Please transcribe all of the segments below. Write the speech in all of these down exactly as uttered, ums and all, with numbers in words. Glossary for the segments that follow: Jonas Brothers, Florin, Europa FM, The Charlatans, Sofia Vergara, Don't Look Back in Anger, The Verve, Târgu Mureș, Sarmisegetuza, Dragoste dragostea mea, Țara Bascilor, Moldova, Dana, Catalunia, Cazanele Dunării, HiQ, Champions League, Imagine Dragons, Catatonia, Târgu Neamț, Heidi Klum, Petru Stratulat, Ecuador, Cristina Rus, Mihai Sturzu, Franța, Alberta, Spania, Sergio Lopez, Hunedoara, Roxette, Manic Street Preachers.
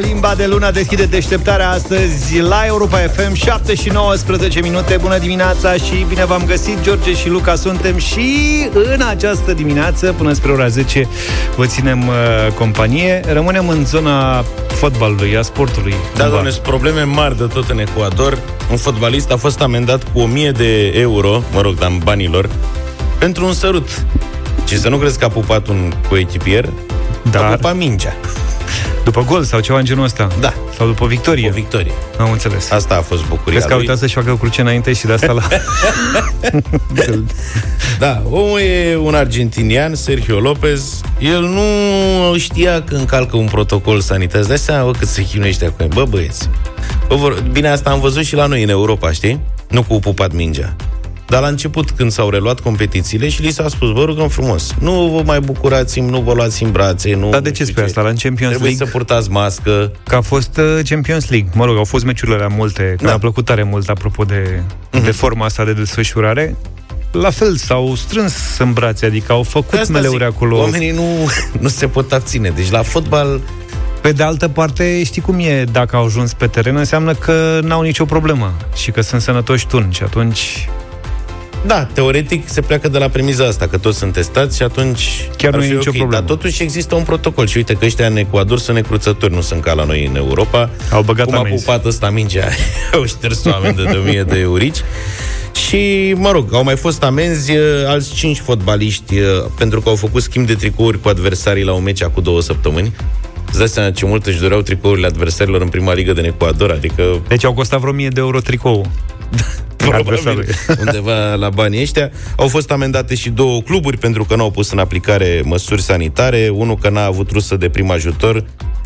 Limba de Luna deschide deșteptarea astăzi la Europa F M, șapte și nouăsprezece minute. Bună dimineața și bine v-am găsit. George și Luca suntem și în această dimineață până spre ora zece vă ținem uh, companie. Rămânem în zona fotbalului, a sportului. Da, doamne, sunt probleme mari de tot în Ecuador. Un fotbalist a fost amendat cu o mie de euro, mă rog, dar banilor, pentru un sărut. Și să nu crezi că a pupat un coechipier, dar a pupat mingea. După gol sau ceva în genul ăsta? Da. Sau după victorie? După victorie. Am înțeles. Asta a fost bucuria lui. Crezi că a uitat să-și facă cruce înainte și de asta la... Da, omul e un argentinian, Sergio Lopez. El nu știa că încalcă un protocol sanitar. Dai seama, bă, cât se chinuiește acolo. Bă, băieți. Bine, asta am văzut și la noi în Europa, știi? Nu cu pupat mingea. Dar la început, când s-au reluat competițiile și li s-a spus, bă, rugăm frumos, nu vă mai bucurați, nu vă luați în brațe, nu... Dar de ce spui asta? La Champions League... Trebuie să purtați mască... Că a fost Champions League, mă rog, au fost meciurile alea multe, că da. A plăcut tare mult, apropo de, mm-hmm. de forma asta de desfășurare... La fel, s-au strâns în brațe, adică au făcut meleuri acolo... Oamenii nu, nu se pot abține, deci la fotbal... Pe de altă parte, știi cum e, dacă au ajuns pe teren, înseamnă că n-au nicio problemă și că sunt sănătoși tunci, atunci... Da, teoretic se pleacă de la premiza asta, că toți sunt testați și atunci chiar nu e nicio okay, problemă. Dar totuși există un protocol și uite că ăștia în Ecuador sunt necruțători, nu sunt ca la noi în Europa. Au băgat cum amenzi. A pupat ăsta mingea, au șters oameni de o mie de eurici. Și, mă rog, au mai fost amenzi alți cinci fotbaliști pentru că au făcut schimb de tricouri cu adversarii la un meci cu două săptămâni. Îți dai seama ce mult își doreau tricourile adversarilor în prima ligă din Ecuador, adică... Deci au costat vreo o mie de euro tricou. Probabil, undeva la banii ăștia. Au fost amendate și două cluburi pentru că nu au pus în aplicare măsuri sanitare. Unul că n-a avut rusă de prim ajutor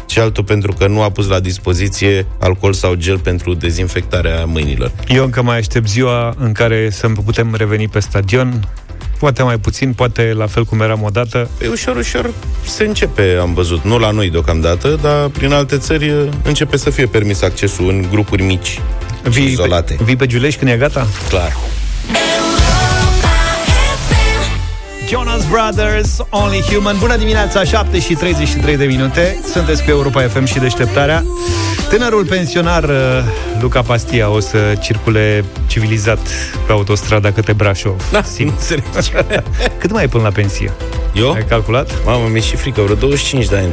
și altul pentru că nu a pus la dispoziție alcool sau gel pentru dezinfectarea mâinilor. Eu încă mai aștept ziua în care să putem reveni pe stadion. Poate mai puțin, poate la fel cum eram odată. Păi ușor, ușor se începe, am văzut. Nu la noi deocamdată, dar prin alte țări începe să fie permis accesul în grupuri mici. Vii pe, vii pe Giulești când e gata? Clar. Jonas Brothers, Only Human. Bună dimineața, șapte și treizeci și trei de minute. Sunteți cu Europa F M și deșteptarea. Tânărul pensionar Luca Pastia o să circule civilizat pe autostrada către Brașov. Da, simți. Cât mai e până la pensie? Eu? Ai calculat? Mamă, mi-e și frică, vreo douăzeci și cinci de ani.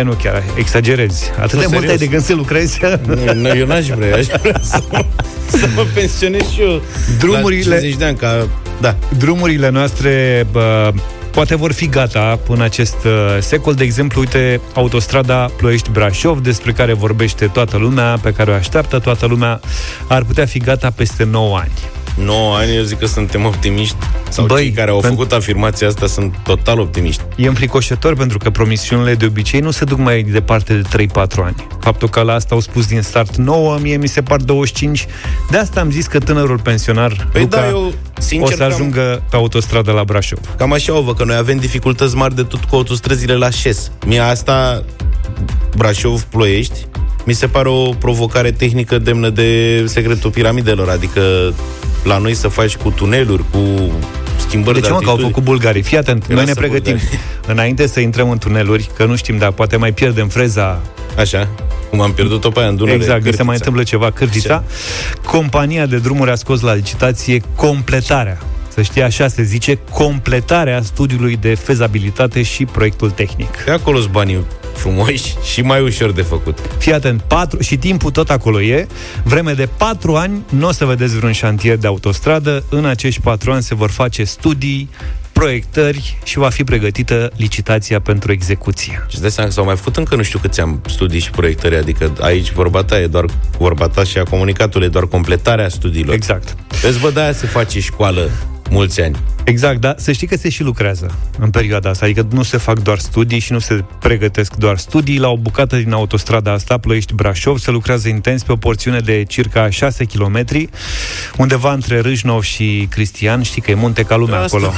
E, nu chiar, exagerezi. Atât nu, de mult ai de gând să lucrezi? Nu, nu, eu n-aș vrea, aș vrea să, mă, să mă pensionez și eu drumurile, la cincizeci de ani, ca... Da. Drumurile noastre bă, poate vor fi gata până acest uh, secol. De exemplu, uite, autostrada Ploiești-Brașov, despre care vorbește toată lumea, pe care o așteaptă toată lumea, ar putea fi gata peste nouă ani. nouă ani, eu zic că suntem optimiști. Sau Băi, cei care au făcut pentru... afirmația asta sunt total optimiști. E înfricoșător pentru că promisiunile de obicei nu se duc mai departe de trei-patru ani. Faptul că la asta au spus din start nouă, mie mi se par douăzeci și cinci. De asta am zis că tânărul pensionar păi Luca da, eu, sincer, o să ajungă cam... pe autostradă la Brașov. Cam așa o văd, că noi avem dificultăți mari de tot cu autostrăzile la șes. Mie asta, Brașov-Ploiești, mi se pare o provocare tehnică demnă de secretul piramidelor. Adică la noi să faci cu tuneluri, cu schimbări de, de altitudini. Deci, mă, că au făcut bulgarii. Fii atent, noi ne pregătim. Bulgarii. Înainte să intrăm în tuneluri, că nu știm, dar poate mai pierdem freza. Așa, cum am pierdut-o pe aia în Dunăre. Exact, mi se mai întâmplă ceva, cârtița. Compania de drumuri a scos la licitație completarea. Să știi, așa se zice, completarea studiului de fezabilitate și proiectul tehnic. Pe acolo-s banii frumoși și mai ușor de făcut. Fii atent, patru, și timpul tot acolo e. Vreme de patru ani nu o să vedeți vreun șantier de autostradă. În acești patru ani se vor face studii, proiectări și va fi pregătită licitația pentru execuție. Și de seama că s-au mai făcut încă nu știu câți am studii și proiectări, adică aici vorba ta e doar vorba ta și a comunicatului, e doar completarea studiilor. Exact. Vezi, bă, de-aia se face școală mulți ani. Exact, dar să știi că se și lucrează în perioada asta, adică nu se fac doar studii și nu se pregătesc doar studii. La o bucată din autostrada asta, Ploiești-Brașov, se lucrează intens pe o porțiune de circa șase kilometri, undeva între Râșnov și Cristian, știi că e munte ca lumea asta... acolo.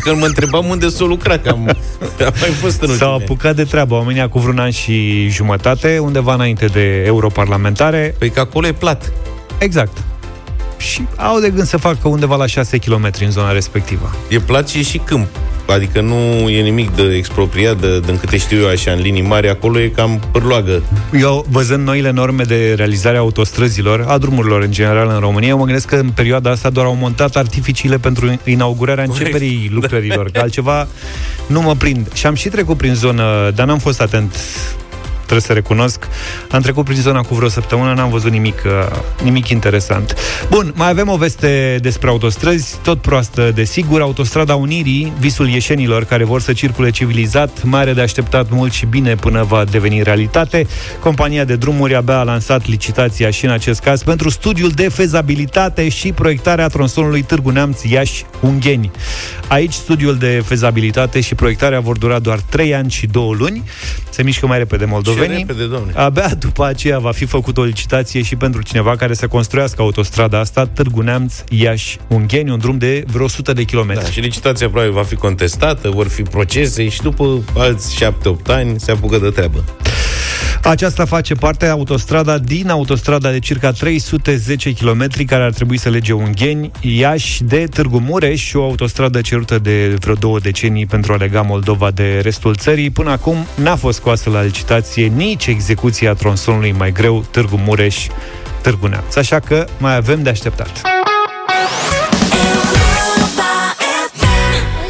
Când mă întrebam unde s-o lucra, că am, am mai fost în S-au apucat de treabă oamenii acum vreun an și jumătate, undeva înainte de europarlamentare. Păi că acolo e plat. Exact. Și au de gând să facă undeva la șase kilometri în zona respectivă. E plat și e și câmp. adică nu e nimic de expropriat, de, din câte știu eu așa, în linii mari, acolo e cam pârloagă. Eu, văzând noile norme de realizare a autostrăzilor, a drumurilor în general în România, eu mă gândesc că în perioada asta doar au montat artificiile pentru inaugurarea începerii lucrărilor, că altceva nu mă prind. Și am și trecut prin zonă, dar n-am fost atent, trebuie să recunosc. Am trecut prin zona cu vreo săptămână, n-am văzut nimic, nimic interesant. Bun, mai avem o veste despre autostrăzi, tot proastă, desigur. Autostrada Unirii, visul ieșenilor care vor să circule civilizat, mai are de așteptat mult și bine până va deveni realitate. Compania de drumuri abia a lansat licitația și în acest caz pentru studiul de fezabilitate și proiectarea tronsonului Târgu Neamț, Iași, Ungheni. Aici studiul de fezabilitate și proiectarea vor dura doar trei ani și două luni. Se mișcă mai repede Moldova. Repede, abia după aceea va fi făcut o licitație și pentru cineva care să construiască autostrada asta, Târgu Neamț, Iași, Ungheni, un drum de vreo o sută de kilometri. Da, și licitația probabil va fi contestată, vor fi procese și după alți șapte-opt ani se apucă de treabă. Aceasta face parte autostrada din autostrada de circa trei sute zece kilometri care ar trebui să lege Ungheni, Iași de Târgu Mureș și o autostradă cerută de vreo două decenii pentru a lega Moldova de restul țării. Până acum n-a fost scoasă la licitație nici execuția tronsonului mai greu Târgu Mureș, Târgu Neamț. Așa că mai avem de așteptat.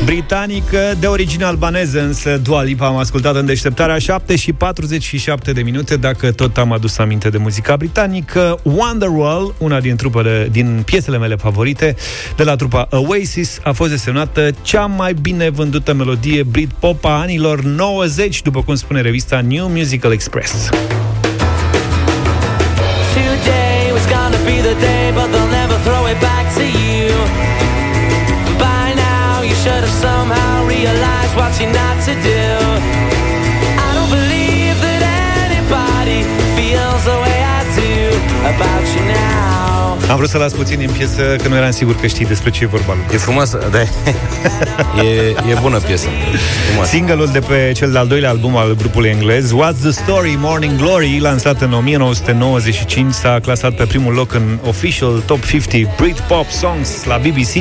Britanică, de origine albaneză, însă Dua Lipa am ascultat în deșteptarea. Șapte și patruzeci și șapte de minute, dacă tot am adus aminte de muzica britanică. Wonderwall, una din trupele, din piesele mele favorite, de la trupa Oasis, a fost desemnată cea mai bine vândută melodie Britpop a anilor nouăzeci, după cum spune revista New Musical Express. Today was gonna be the day, but they'll never throw it back to you. Should have somehow realized what you're not to do. I don't believe that anybody feels the way I do about you now. Am vrut să las puțin din piesă, că nu eram sigur că știi despre ce e vorba. E frumoasă, da. e, e bună piesă. Single-ul de pe cel de-al doilea album al grupului englez, What's the Story, Morning Glory, lansat în nouăsprezece nouăzeci și cinci, s-a clasat pe primul loc în Official Top cincizeci Britpop Songs la B B C,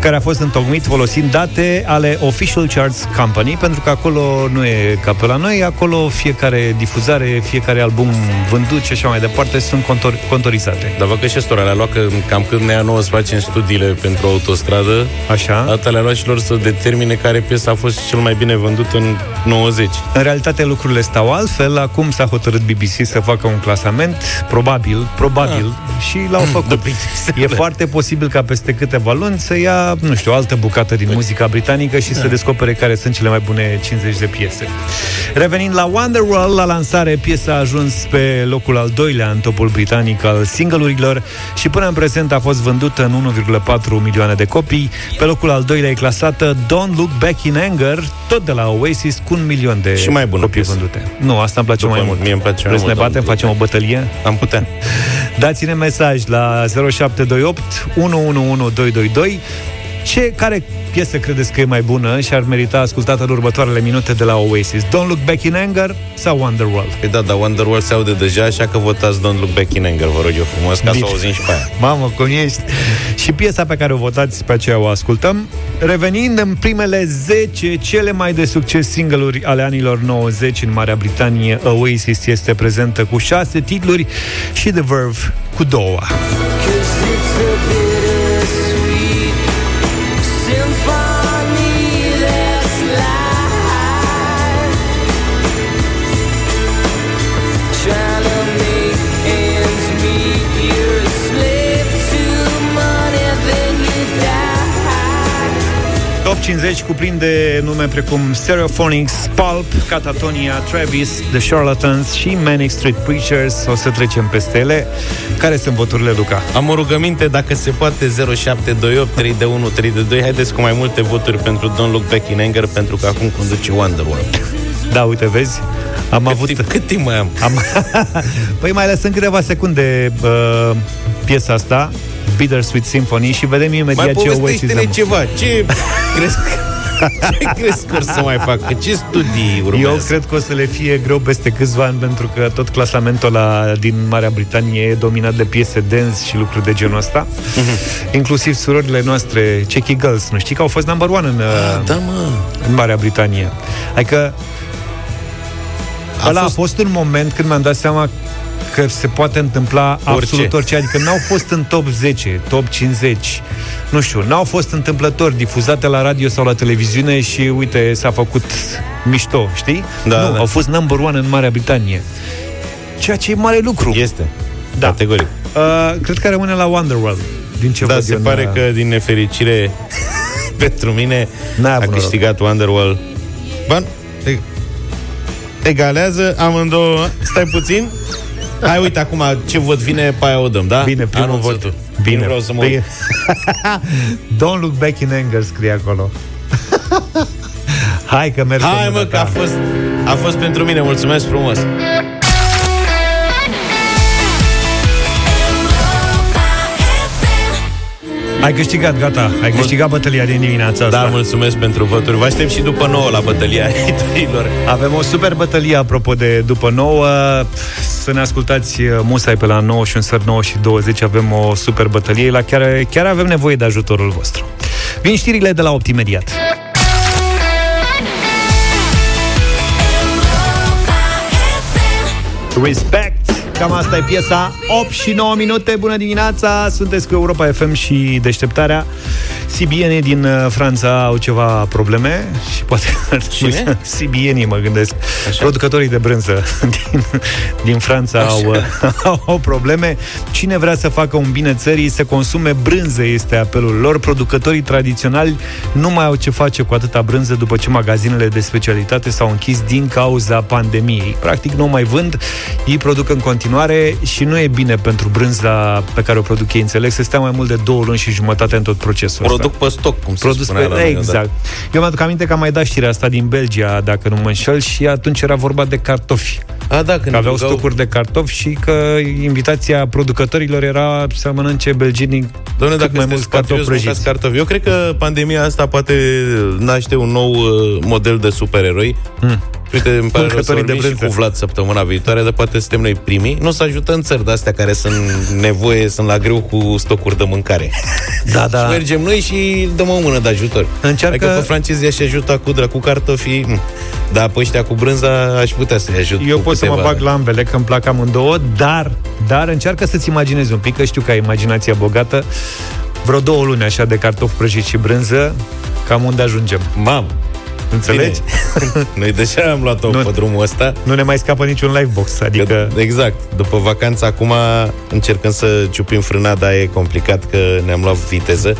care a fost întocmit folosind date ale Official Charts Company, pentru că acolo nu e ca pe la noi, acolo fiecare difuzare, fiecare album vândut și așa mai departe sunt contor- contorizate. Dar vă că și astora le-a luat că, cam cât ne-a nouă să facem studiile pentru autostradă, așa, data le-a luat și lor să determine care piesă a fost cel mai bine vândut în nouăzeci. În realitate lucrurile stau altfel, acum s-a hotărât B B C să facă un clasament, probabil, probabil, ah. și l-au făcut. E foarte posibil ca peste câteva luni să ia, nu știu, o altă bucată din muzica britanică și da. să descopere care sunt cele mai bune cincizeci de piese. Revenind la Wonderwall, la lansare, piesa a ajuns pe locul al doilea în topul britanic al single-urilor și până în prezent a fost vândută în unu virgulă patru milioane de copii. Pe locul al doilea e clasată Don't Look Back in Anger, tot de la Oasis, cu un milion de și mai bună copii piesă. vândute. Nu, asta îmi place După mai mult. Mie îmi place Vreți mai mult. Să ne batem, facem o bătălie? Am putea. Dați-ne mesaj la zero șapte doi opt unu unu unu doi doi doi. Ce, care piesă credeți că e mai bună și ar merita ascultată în următoarele minute de la Oasis? Don't Look Back in Anger sau Wonderwall? Păi da, dar Wonderwall se aude deja, așa că votați Don't Look Back in Anger, vă rog eu frumos, ca Bine. să auzim și pe aia. Mamă, cum ești! Și piesa pe care o votați, pe aceea o ascultăm, revenind în primele zece cele mai de succes single-uri ale anilor nouăzeci în Marea Britanie. Oasis este prezentă cu șase titluri și The Verve cu două. cincizeci cuprinde nume precum Stereophonics, Pulp, Catatonia, Travis, The Charlatans și Manic Street Preachers. O să trecem peste ele. Care sunt voturile, Luca? Am o rugăminte, dacă se poate, zero șapte doi opt trei de unu trei de doi. Haideți cu mai multe voturi pentru Don't Look Back in Anger, pentru că acum conduce Wonderwall. Da, uite, vezi? Am cât avut... Timp, cât timp mai am? am... Păi mai lăsăm câteva secunde uh, piesa asta, Bittersweet Symphony, și vedem imediat ce Oasis. Mai povestește-ne ceva, ce crezi că... Ce crezi că o să mai fac? Ce studii urmează? Eu cred că o să le fie greu peste câțiva ani, pentru că tot clasamentul ăla din Marea Britanie e dominat de piese dance și lucruri de genul ăsta. Mm-hmm. Inclusiv surorile noastre, Cheeky Girls, nu știi că au fost number one în, ah, da, în Marea Britanie. Adică a ăla fost... a fost un moment când mi-am dat seama că se poate întâmpla orice. Absolut orice. Adică n-au fost în top zece, top cincizeci, nu știu, n-au fost întâmplători difuzate la radio sau la televiziune și uite, s-a făcut mișto, știi? Da, nu, da. Au fost number one în Marea Britanie. Ceea ce e mare lucru. Este, da. Categoric. uh, Cred că rămâne la Wonderwall din ce. Da, se pare la... că din nefericire pentru mine n-a a câștigat Wonderwall. Bun, egalează amândouă. Stai puțin. Hai, uite, acum ce vot vine, pe aia o dăm, da? Bine, primul anunțul vot. Bine. Bine, vreau să mă... Bine. Don't Look Back in Anger scrie acolo. Hai că mergem. Hai, mă, că a fost, a fost pentru mine. Mulțumesc frumos. Ai câștigat, gata. Ai câștigat bătălia din dimineața asta. Da, mulțumesc pentru voturi. Vă aștept și după nouă la bătălia hiturilor. Avem o super bătălie, apropo de după nouă. Să ne ascultați musai pe la nouă și un sfert, nouă și douăzeci. Avem o super bătălie la care chiar avem nevoie de ajutorul vostru. Vin știrile de la opt imediat. Respect. Cam asta e piesa. Opt și nouă minute, bună dimineața. Sunteți cu Europa F M și Deșteptarea. C B N-ii din Franța au ceva probleme și poate C B N-ii, mă gândesc. Așa. Producătorii de brânză din, din Franța au, au, au probleme. Cine vrea să facă un bine țării, să consume brânză, este apelul lor. Producătorii tradiționali nu mai au ce face cu atâta brânză după ce magazinele de specialitate s-au închis din cauza pandemiei. Practic nu mai vând, ei produc în continuare și nu e bine pentru brânza pe care o produc ei, înțeleg, să stea mai mult de două luni și jumătate în tot procesul. Produc pe stoc, cum se spunea pe, la exact. Mine, da. Eu mi-aduc aminte că am mai dat știrea asta din Belgia, dacă nu mă înșel, și atunci era vorba de cartofi. A, da, că aveau bugau... stocuri de cartofi și că invitația producătorilor era să mănânce belginii. Doamne, cât dacă mai mulți cartofi prăjiți. Eu cred că pandemia asta poate naște un nou model de supereroi. Mm. Uite, îmi pare rău să vorbim și cu Vlad săptămâna viitoare, dar poate suntem noi primii. Nu o să ajutăm țări de astea care sunt nevoie, sunt la greu cu stocuri de mâncare. Da, da. Și mergem noi și dăm o mână de ajutor. Încearcă... Adică pe francezii aș ajuta cu dracu cartofii, dar pe ăștia cu brânza aș putea să-i ajut. Eu pot câteva... să mă bag la ambele, că îmi plac amândouă, dar, dar încearcă să-ți imaginezi un pic, că știu că ai imaginația bogată, vreo două luni așa de cartofi prăjiți și brânză, cam unde ajungem. Mamă! Înțelegi? Bine. Noi deja am luat-o nu, pe drumul ăsta. Nu ne mai scapă niciun live box, adică... Exact, după vacanță acum încercăm să ciupim frâna, dar e complicat că ne-am luat viteză.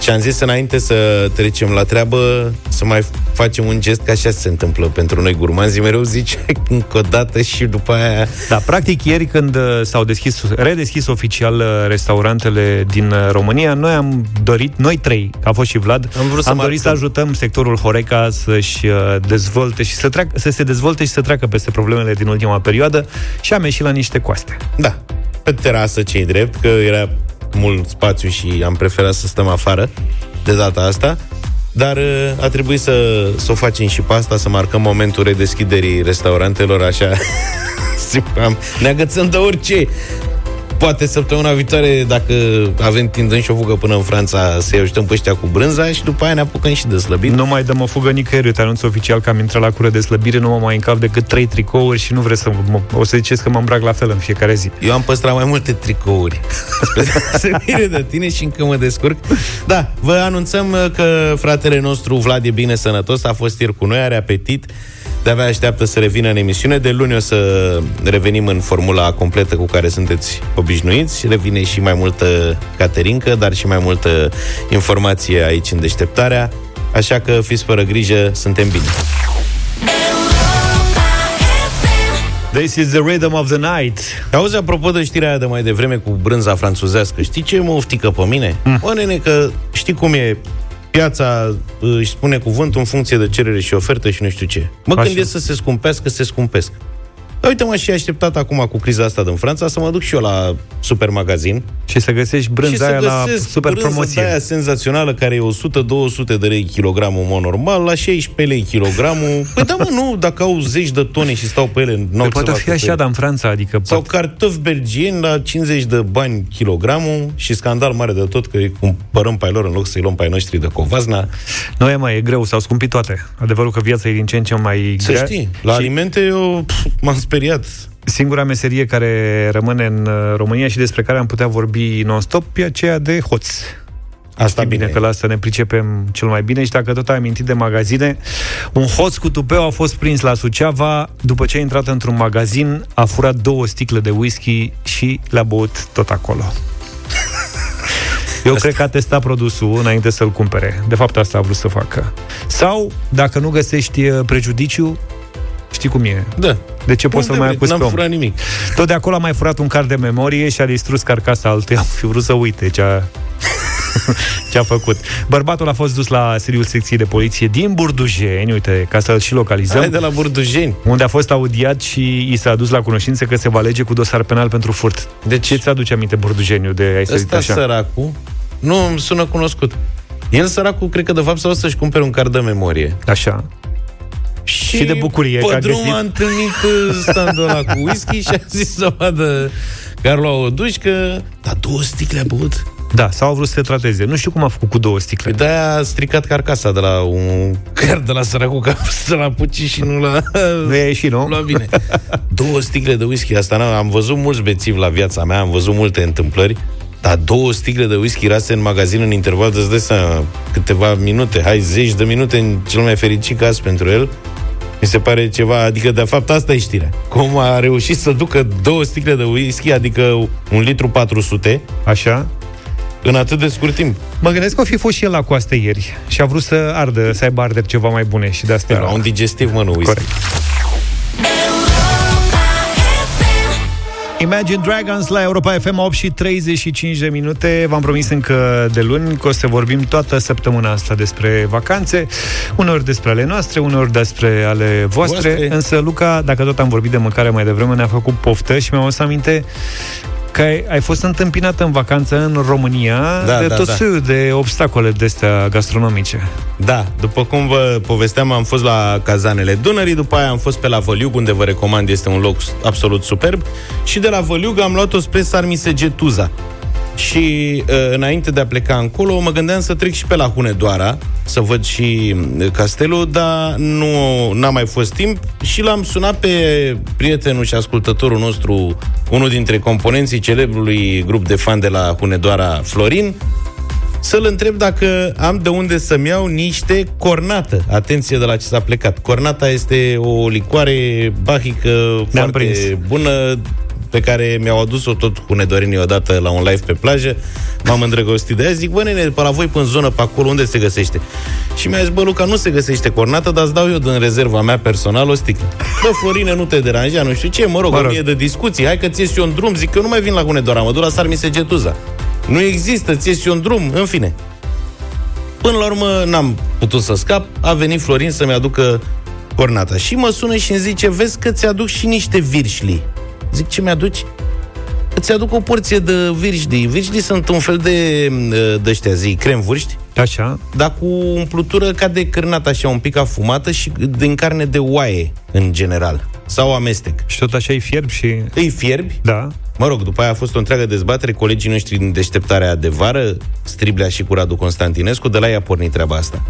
Și am zis înainte să trecem la treabă să mai facem un gest, că așa se întâmplă pentru noi gurmanzi. Mereu zice încă o dată și după aia... Da, practic ieri când s-au deschis, redeschis oficial restaurantele din România, noi am dorit, noi trei, a fost și Vlad, am, vrut am să dorit să ajutăm sectorul Horeca să-și dezvolte și să, treacă, să se dezvolte și să treacă peste problemele din ultima perioadă și am ieșit la niște coaste. Da, pe terasă, ce-i drept, că era... mult spațiu și am preferat să stăm afară de data asta, dar a trebuit să, să o facem și pe asta, să marcăm momentul redeschiderii restaurantelor, așa. Ne agățăm de orice. Poate săptămâna viitoare, dacă avem tindem și o fugă până în Franța, să-i ajutăm pe ăștia cu brânza și după aia ne apucăm și de slăbit. Nu mai dăm o fugă nicăieri. Te anunț oficial că am intrat la cură de slăbire, nu mă mai încap decât trei tricouri și nu vreți să mă, o să ziceți că mă îmbrac la fel în fiecare zi. Eu am păstrat mai multe tricouri spre mire de tine și încă mă descurc. Da, vă anunțăm că fratele nostru Vlad e bine sănătos, a fost ieri cu noi, are apetit. De-abia așteaptă să revină în emisiune. De luni o să revenim în formula completă cu care sunteți obișnuiți. Revine și mai multă caterincă, dar și mai multă informație aici în Deșteptarea. Așa că fiți fără grijă, suntem bine. This is the rhythm of the night. Auzi, apropo de știrea aia de mai devreme cu brânza franțuzească, știi ce mă oftică pe mine? Mm. O, nene, că știi cum e... Piața își spune cuvântul în funcție de cerere și oferte și nu știu ce. Mă, când e să se scumpească, se scumpesc. uite-mă, și așteptat acum cu criza asta din Franța să mă duc și eu la supermagazin și să găsești brânza aia la super promoție. Aia senzațională care e o sută două sute de lei kilogramul, mod normal, la șaisprezece lei kilogramul. Păi da, mă, nu, dacă au zeci de tone și stau pe ele, nu păi poate fi așa, dar în Franța, adică sau poate... cartofi belgieni la cincizeci de bani kilogramul și scandal mare de tot că îi cumpărăm pe ai lor în loc să-i luăm pe ai noștri de covazna. Nu e mai e greu, s-au scumpit toate. Adevărul că viața e din ce în ce mai grea. Să știi, la și... alimente eu pf, m-am speriat. Singura meserie care rămâne în România și despre care am putea vorbi non-stop e aceea de hoț. Asta bine, bine, că la asta ne pricepem cel mai bine. Și dacă tot ai amintit de magazine, un hoț cu tupeu a fost prins la Suceava după ce a intrat într-un magazin, a furat două sticle de whisky și le-a băut tot acolo. Eu asta. Cred că a testat produsul înainte să-l cumpere. De fapt, asta a vrut să facă. Sau, dacă nu găsești prejudiciu, știi cum e. Da. De ce poți să-l mai acuzi pe om? N-am furat nimic. Tot de acolo a mai furat un card de memorie și a distrus carcasa altuia. Am fi vrut să uite ce a... ce-a făcut. Bărbatul a fost dus la sediul secției de poliție din Burdujeni, uite, ca să-l și localizăm. Hai de la Burdujeni. Unde a fost audiat și i s-a dus la cunoștință că se va alege cu dosar penal pentru furt. De ce ți-aduce aminte Burdujeniu de ai sărit așa? Ăsta săracul, nu îmi sună cunoscut. El săracul, cred că de fapt s-a să-și cumpere un card de memorie. Așa. Și, și de bucurie pe că a găsit. Pe drum a întâlnit standul ăla cu whisky și a zis să vadă că ar lua o dușcă, dar două sticle a băut. Da, sau au vrut să se trateze. Nu știu cum a făcut cu două sticle. Păi de-aia a stricat carcasa de la un card de la săracul, că să l-a pucit și nu l-a... Nu i-a ieșit, nu? Lua bine. Două sticle de whisky, asta n-am... Am văzut mulți bețivi la viața mea, am văzut multe întâmplări, dar două sticle de whisky rase în magazin în interval de-ți dai seama, câteva minute, hai, zeci de minute în cel mai fericit caz pentru el. Mi se pare ceva, adică de fapt asta e știrea. Cum a reușit să ducă două sticle de whisky, adică un litru patru sute. Așa. În atât de scurt timp. Mă gândesc că a fi fost și el la coastă ieri și a vrut să ardă, să aibă arderi ceva mai bune și de asta era un digestiv, mă, nu uiți. Corect. Imagine Dragons la Europa F M, opt și treizeci și cinci de minute. V-am promis încă de luni că o să vorbim toată săptămâna asta despre vacanțe, uneori despre ale noastre, uneori despre ale voastre, voastre. Însă Luca, dacă tot am vorbit de mâncare mai devreme, ne-a făcut poftă și mi-am adus aminte că ai, ai fost întâmpinat în vacanță în România, da, de da, tot da. Soiul de obstacole de-astea gastronomice. Da, după cum vă povesteam, am fost la cazanele Dunării, după aia am fost pe la Văliug, unde vă recomand, este un loc absolut superb, și de la Văliug am luat-o spre Sarmisegetuza. Și înainte de a pleca încolo, mă gândeam să trec și pe la Hunedoara, să văd și castelul, dar nu n-a mai fost timp și l-am sunat pe prietenul și ascultătorul nostru, unul dintre componenții celebrului grup de fan de la Hunedoara, Florin, să-l întreb dacă am de unde să-mi iau niște cornată. Atenție de la ce s-a plecat. Cornata este o licoare bahică foarte prins. bună, pe care mi-au adus-o tot hunedorenii odată la un live pe plajă. M-am îndrăgostit de ea, zic, bă, nene, pe la voi, până în zonă, pe acolo, unde se găsește? Și mi-a zis, bă, Luca, nu se găsește cornată, dar îți dau eu din rezerva mea personală o sticlă. Bă, Florine, nu te deranja, nu știu ce, mă rog, mă rog. o mie de discuții, hai că ți ies eu în drum, zic, eu nu mai vin la Hunedoara, mă duc la Sarmisegetuza. Nu există, ți ies eu în drum, în fine. Până la urmă, n-am putut să scap, a venit Florin să-mi aducă cornata. Și mă sună și îmi zice, vezi că ți-aduc și niște virșli. Zic, ce mi-aduci? Îți aduc o porție de virșli. Virșli sunt un fel de, de ăștia zi, crem vârști. Așa. Dar cu umplutură ca de cârnat, așa, un pic afumată și din carne de oaie, în general. Sau amestec. Și tot așa îi fierbi și... Îi fierbi? Da. Mă rog, după aia a fost o întreagă dezbatere, colegii noștri din Deșteptarea de vară, Striblea și cu Radu Constantinescu, de la ei a pornit treaba asta.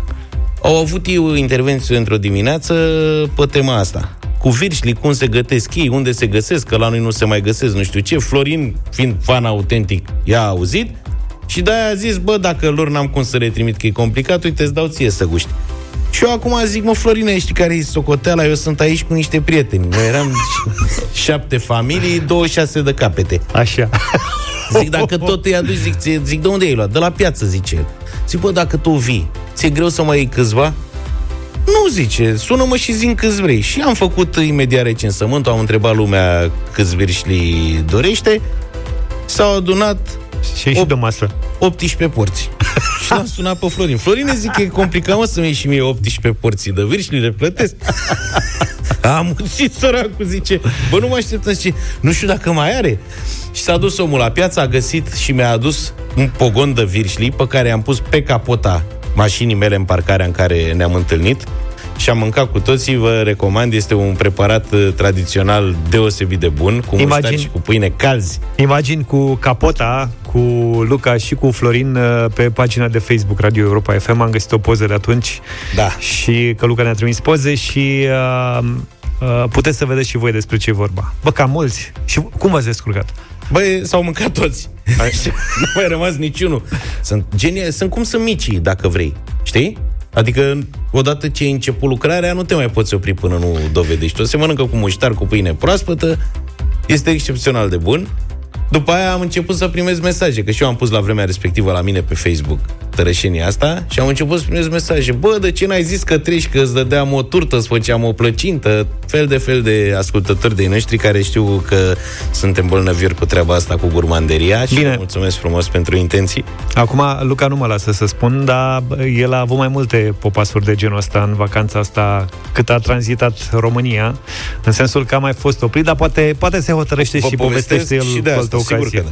Au avut ei o intervenție într-o dimineață pe tema asta. Cu virșli, cum se gătesc ei, unde se găsesc, că la noi nu se mai găsesc, nu știu ce. Florin, fiind fan autentic, i-a auzit și de-aia a zis, bă, dacă lor n-am cum să le trimit, că e complicat, uite, îți dau ție să guști. Și eu acum zic, mă, Florine, știi care e socoteala? Eu sunt aici cu niște prieteni. Noi eram șapte familii, douăzeci și șase de capete. Așa. Zic, dacă tot îi aduci, zic, ție, zic, de unde ai luat? De la piață, zice el. Zic, bă, dacă tu vii, ți-e greu să mai iei câțiva? Nu, zice, sună-mă și zi câți vrei. Și am făcut imediat recensământul, am întrebat lumea câți virșli dorește. S-au adunat și opt, și de masă. optsprezece porți. și l-am sunat pe Florin. Florine, zic că e complicat, mă, să-mi iei și mie optsprezece porții de vârf și le plătesc. Am muncit, săracul, zice. Bă, nu mă așteptam, zice. Nu știu dacă mai are. Și s-a dus omul la piață, a găsit și mi-a adus un pogon de virșli pe care am pus pe capota mașinii mele în parcarea în care ne-am întâlnit și am mâncat cu toții. Vă recomand, este un preparat tradițional deosebit de bun, cu muștar și cu pâine calzi. Imagini cu capota, cu Luca și cu Florin pe pagina de Facebook Radio Europa F M. Am găsit o poză de atunci, da. Și că Luca ne-a trimis poze și... Uh, Uh, puteți să vedeți și voi despre ce e vorba. Bă, cam mulți. Și cum v-ați descurcat? Băi, s-au mâncat toți. Nu mai rămas niciunul. Sunt genia, sunt cum sunt micii, dacă vrei. Știi? Adică, odată ce ai început lucrarea, nu te mai poți opri până nu dovedești. Tot se mănâncă cu muștar, cu pâine proaspătă. Este excepțional de bun. După aia am început să primez mesaje, că și eu am pus la vremea respectivă la mine pe Facebook tărășenia asta și am început să primez mesaje. Bă, de ce n-ai zis că treci, că îți dădeam o turtă, îți făceam o plăcintă? Fel de fel de ascultători de noștri care știu că suntem bolnăviri cu treaba asta cu gurmanderia. Și bine, mulțumesc frumos pentru intenții. Acum, Luca nu mă lasă să spun, dar el a avut mai multe popasuri de genul ăsta în vacanța asta cât a tranzitat România, în sensul că a mai fost oprit, dar poate, poate se hotărăște vă și povestește el și de ocazie.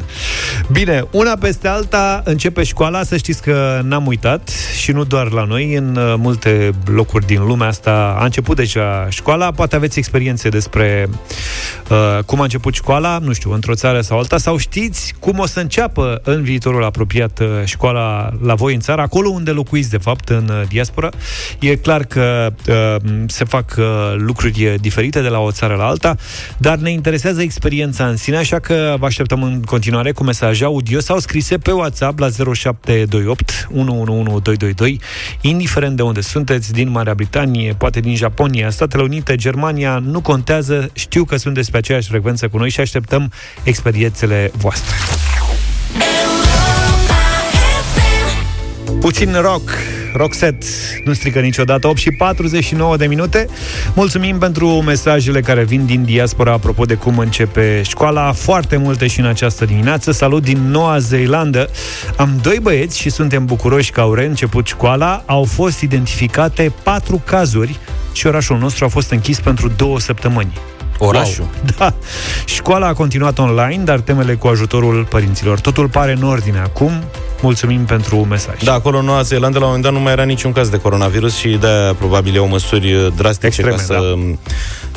Bine, una peste alta începe școala, să știți că n-am uitat și nu doar la noi, în multe locuri din lumea asta a început deja școala, poate aveți experiențe despre uh, cum a început școala, nu știu, într-o țară sau alta, sau știți cum o să înceapă în viitorul apropiat școala la voi în țară, acolo unde locuiți de fapt în diaspora. E clar că uh, se fac uh, lucruri diferite de la o țară la alta, dar ne interesează experiența în sine, așa că vă așteptăm în continuare cu mesaje audio sau scrise pe WhatsApp la zero șapte doi opt unu unu unu doi doi doi, indiferent de unde sunteți, din Marea Britanie, poate din Japonia, Statele Unite, Germania, nu contează, știu că sunteți pe aceeași frecvență cu noi și așteptăm experiențele voastre. Puțin rock, Roxette nu strică niciodată. Opt și patruzeci și nouă de minute. Mulțumim pentru mesajele care vin din diaspora apropo de cum începe școala. Foarte multe și în această dimineață. Salut din Noua Zeelandă. Am doi băieți și suntem bucuroși că au reînceput școala. Au fost identificate patru cazuri și orașul nostru a fost închis pentru două săptămâni. Orașul. Wow. Da. Școala a continuat online, dar temele cu ajutorul părinților. Totul pare în ordine acum. Mulțumim pentru mesaj. Da, acolo în Noua Zeelandă la un moment dat nu mai era niciun caz de coronavirus și de probabil iau măsuri drastice extreme, ca să, da,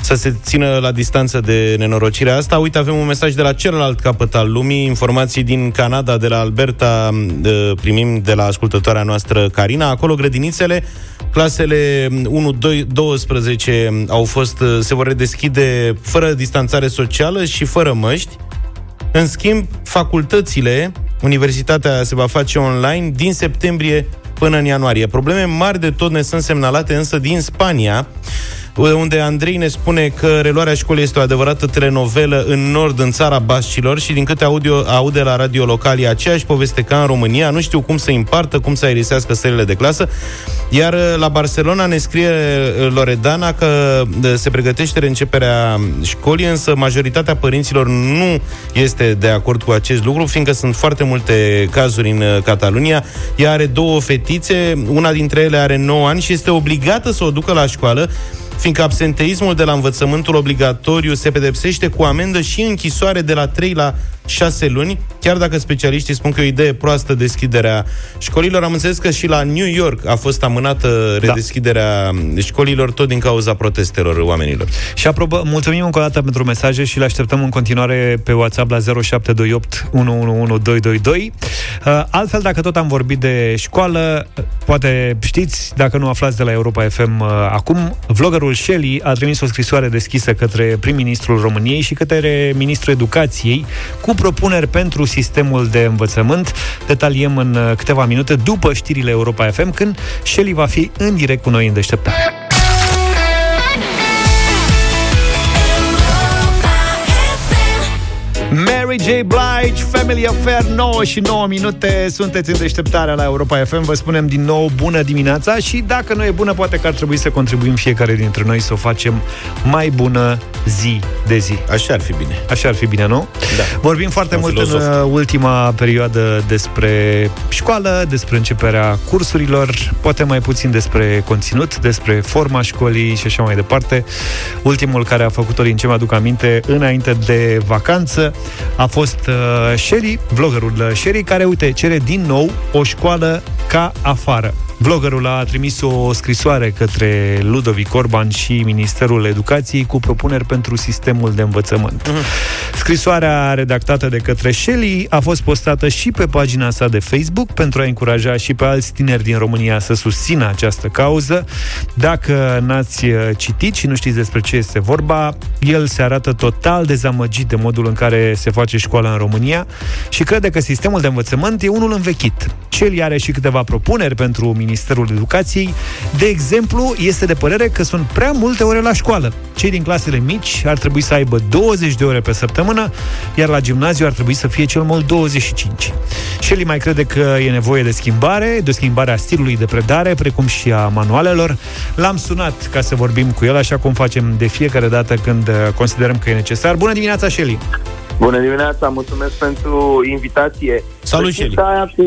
să se țină la distanță de nenorocirea asta. Uite, avem un mesaj de la celălalt capăt al lumii, informații din Canada, de la Alberta, primim de la ascultătoarea noastră Carina. Acolo grădinițele, clasele unu doisprezece au fost, se vor redeschide fără distanțare socială și fără măști. În schimb, facultățile, universitatea se va face online din septembrie până în ianuarie. Probleme mari de tot ne sunt semnalate însă din Spania, unde Andrei ne spune că reluarea școlii este o adevărată telenovelă în nord, în țara bascilor, și din câte audio, aude la radio locali aceeași poveste ca în România, nu știu cum să împartă, cum să aerisească sările de clasă. Iar la Barcelona ne scrie Loredana că se pregătește reînceperea școlii, însă majoritatea părinților nu este de acord cu acest lucru, fiindcă sunt foarte multe cazuri în Catalunia. Ea are două fetițe, una dintre ele are nouă ani și este obligată să o ducă la școală, fiindcă absenteismul de la învățământul obligatoriu se pedepsește cu amendă și închisoare de la trei la șase luni, chiar dacă specialiștii spun că e o idee proastă deschiderea școlilor. Am înțeles că și la New York a fost amânată redeschiderea, da, școlilor, tot din cauza protestelor oamenilor. Și apropo, mulțumim încă o dată pentru mesaje și le așteptăm în continuare pe WhatsApp la zero șapte doi opt unu unu unu doi doi doi. Altfel, dacă tot am vorbit de școală, poate știți, dacă nu aflați de la Europa F M acum, vloggerul Șelly a trimis o scrisoare deschisă către prim-ministrul României și către ministrul Educației cu propuneri pentru sistemul de învățământ. Detaliem în câteva minute după știrile Europa F M, când Șelly va fi în direct cu noi în Deșteptare. Mary Mary J. Blige, Family Affair. Nouă și nouă minute, sunteți în deșteptarea la Europa F M. Vă spunem din nou bună dimineața și dacă nu e bună, poate că ar trebui să contribuim fiecare dintre noi să o facem mai bună zi de zi. Așa ar fi bine. Așa ar fi bine, nu? Da. Vorbim foarte mult filosof. În ultima perioadă despre școală, despre începerea cursurilor, poate mai puțin despre conținut, despre forma școlii și așa mai departe. Ultimul care a făcut-o, din ce mi-aduc aminte, înainte de vacanță, a fost uh, Șelly, vloggerul Șelly, care, uite, cere din nou o școală ca afară. Vloggerul a trimis o scrisoare către Ludovic Orban și Ministerul Educației cu propuneri pentru sistemul de învățământ. Mm-hmm. Scrisoarea redactată de către Șelly a fost postată și pe pagina sa de Facebook pentru a încuraja și pe alți tineri din România să susțină această cauză. Dacă n-ați citit și nu știți despre ce este vorba, el se arată total dezamăgit de modul în care se face școala în România și crede că sistemul de învățământ e unul învechit. Șelly are și câteva propuneri pentru Ministerul Ministerul Educației. De exemplu, este de părere că sunt prea multe ore la școală. Cei din clasele mici ar trebui să aibă douăzeci de ore pe săptămână, iar la gimnaziu ar trebui să fie cel mult douăzeci și cinci. Șelly mai crede că e nevoie de schimbare, de schimbarea stilului de predare, precum și a manualelor. L-am sunat ca să vorbim cu el, așa cum facem de fiecare dată când considerăm că e necesar. Bună dimineața, Șelly! Bună dimineața, mulțumesc pentru invitație. Salut, Șelly! Cu,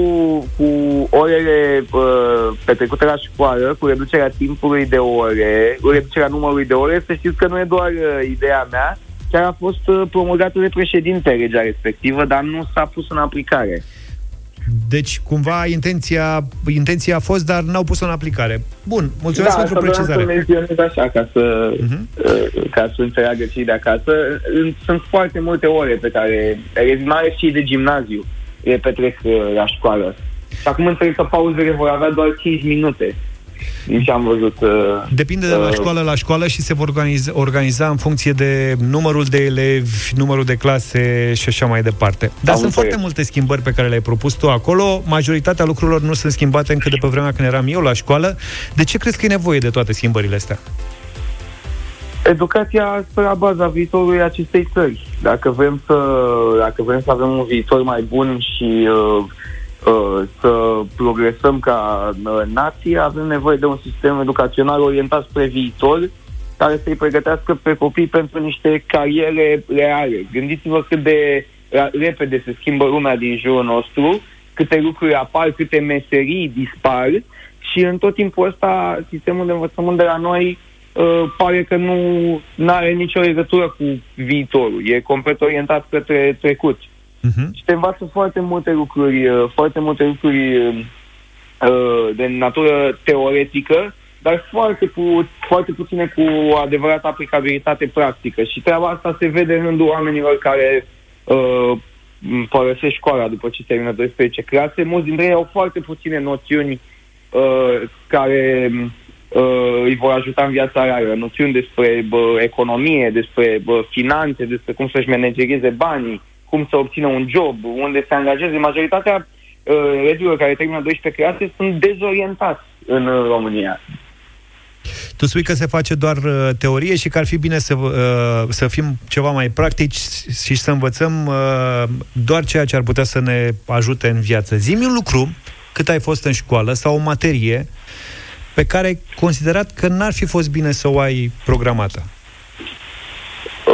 cu orele uh, petrecute la școală, cu reducerea timpului de ore, cu reducerea numărului de ore, să știți că nu e doar uh, ideea mea, chiar a fost uh, promulgată de președinte legea respectivă, dar nu s-a pus în aplicare. Deci, cumva, intenția, intenția a fost, dar n-au pus-o în aplicare. Bun, mulțumesc da, pentru precizare. Da, să menționez așa, ca să, uh-huh. ca să înțeleagă cei de acasă. Sunt foarte multe ore pe care rezimare și de gimnaziu le petrec la școală. Și acum înțeleg că pauzele vor avea doar cinci minute. Și am văzut... Uh, Depinde de la uh, școală la școală și se vor organiza, organiza în funcție de numărul de elevi, numărul de clase și așa mai departe. Dar sunt foarte multe schimbări pe care le-ai propus tu acolo. Majoritatea lucrurilor nu sunt schimbate încă de pe vremea când eram eu la școală. De ce crezi că e nevoie de toate schimbările astea? Educația stă la baza viitorului acestei țări. Dacă vrem să, dacă vrem să avem un viitor mai bun și... Uh, să progresăm ca nație, avem nevoie de un sistem educațional orientat spre viitor, care să-i pregătească pe copii pentru niște cariere reale. Gândiți-vă cât de repede se schimbă lumea din jurul nostru, câte lucruri apar, câte meserii dispar și în tot timpul ăsta sistemul de învățământ de la noi pare că nu are nicio legătură cu viitorul. E complet orientat către trecut. Uh-huh. Și te învață foarte multe lucruri, foarte multe lucruri uh, de natură teoretică, dar foarte, pu- foarte puține cu adevărată aplicabilitate practică. Și treaba asta se vede în rândul oamenilor care uh, părăsesc școala după ce termină douăsprezece clase. Mulți dintre ei au foarte puține noțiuni uh, care uh, îi vor ajuta în viața reală. Noțiuni despre bă, economie, despre bă, finanțe, despre cum să-și managerieze banii, cum să obțină un job, unde se angajeze. Majoritatea uh, elevilor care termină douăsprezece clase sunt dezorientați în uh, România. Tu spui că se face doar uh, teorie și că ar fi bine să, uh, să fim ceva mai practici și să învățăm uh, doar ceea ce ar putea să ne ajute în viață. Zi-mi un lucru, cât ai fost în școală, sau o materie pe care ai considerat că n-ar fi fost bine să o ai programată.